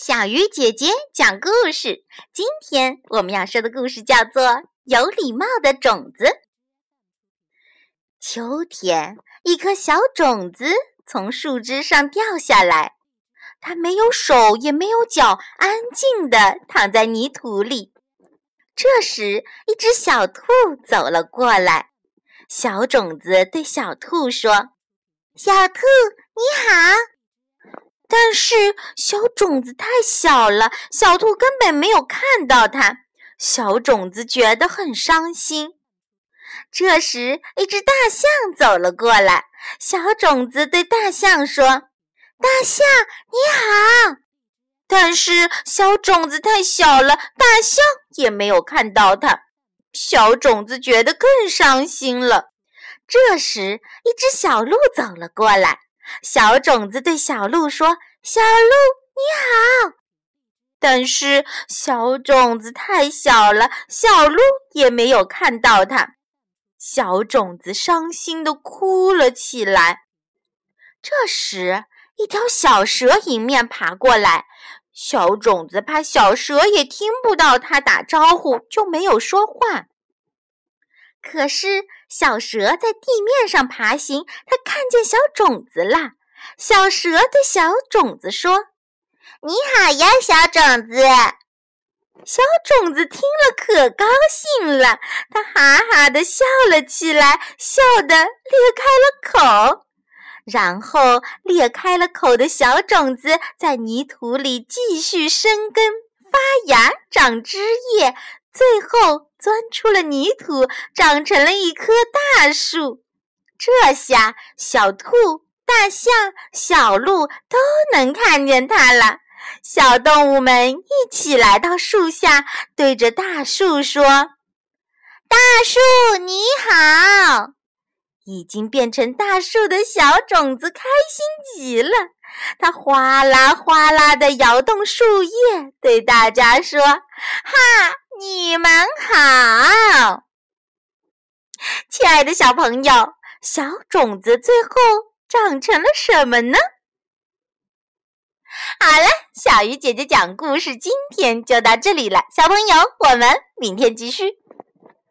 小鱼姐姐讲故事。今天我们要说的故事叫做《有礼貌的种子》。秋天，一颗小种子从树枝上掉下来，它没有手也没有脚，安静地躺在泥土里。这时，一只小兔走了过来，小种子对小兔说：“小兔，你好。”但是小种子太小了，小兔根本没有看到它。小种子觉得很伤心。这时，一只大象走了过来，小种子对大象说：“大象，你好。”但是小种子太小了，大象也没有看到它。小种子觉得更伤心了。这时，一只小鹿走了过来。小种子对小鹿说：“小鹿，你好。”但是小种子太小了，小鹿也没有看到它。小种子伤心地哭了起来。这时，一条小蛇迎面爬过来，小种子怕小蛇也听不到它打招呼，就没有说话。可是小蛇在地面上爬行，它看见小种子了。小蛇对小种子说：“你好呀，小种子。”小种子听了可高兴了，它哈哈地笑了起来，笑得裂开了口。然后裂开了口的小种子在泥土里继续生根、发芽、长枝叶，最后钻出了泥土，长成了一棵大树。这下小兔、大象、小鹿都能看见它了。小动物们一起来到树下，对着大树说：“大树你好。”已经变成大树的小种子开心极了，它哗啦哗啦地摇动树叶，对大家说：“哈，你们好！”亲爱的小朋友，小种子最后长成了什么呢？好了，小鱼姐姐讲故事今天就到这里了，小朋友，我们明天继续。